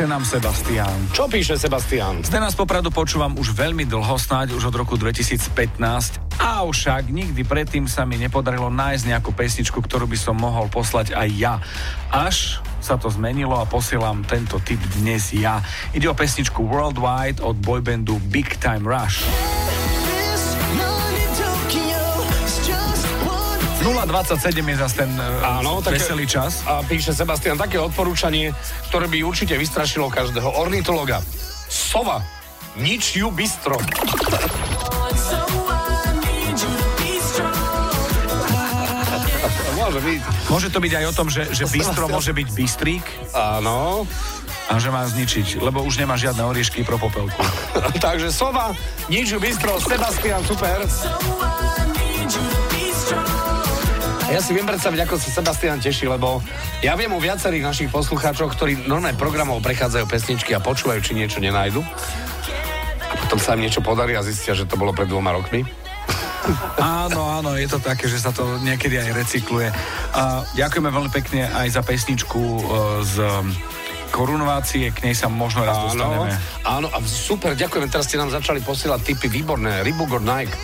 píše nám Sebastián. Čo píše Sebastián? Zdena z Popradu počúvam už veľmi dlho, snáď už od roku 2015. Avšak nikdy predtým sa mi nepodarilo nájsť nejakú pesničku, ktorú by som mohol poslať aj ja. Až sa to zmenilo a posielam tento tip dnes ja. Ide o pesničku Worldwide od boybandu Big Time Rush. 0,27 je zase ten veselý čas. A píše Sebastián také odporúčanie, ktoré by určite vystrašilo každého ornitologa. Sova ničí bistro. Môže to byť aj o tom, že bistro môže byť bistrík. Áno. A že má zničiť, lebo už nemá žiadne oriešky pro popelku. Takže Sova ničí bistro, Sebastián, super. Ja si viem predstaviť, ako sa Sebastián teší, lebo ja viem o viacerých našich poslucháčoch, ktorí normálne programov prechádzajú pesničky a počúvajú, či niečo nenájdu. A potom sa im niečo podarí a zistia, že to bolo pred 2 rokmi. Áno, je to také, že sa to niekedy aj recykluje. A ďakujeme veľmi pekne aj za pesničku z Korunovácie, k nej sa možno raz dostaneme. Áno, a super, ďakujeme, teraz ste nám začali posielať tipy výborné, Ribugor, Nike.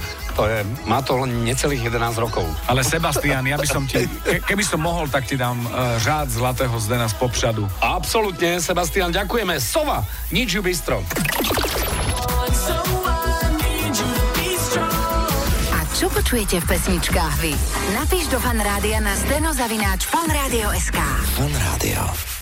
Má to len necelých 11 rokov. Ale Sebastián, ja by som ti, keby som mohol, tak ti dám Žád zlatého Zdena z Popradu. Absolutne, Sebastián, ďakujeme. Sova ničí bistro. A čo počujete v pesničkách vy? Napíš do fanrádia na zdeno@fanradio.sk. Fanrádio.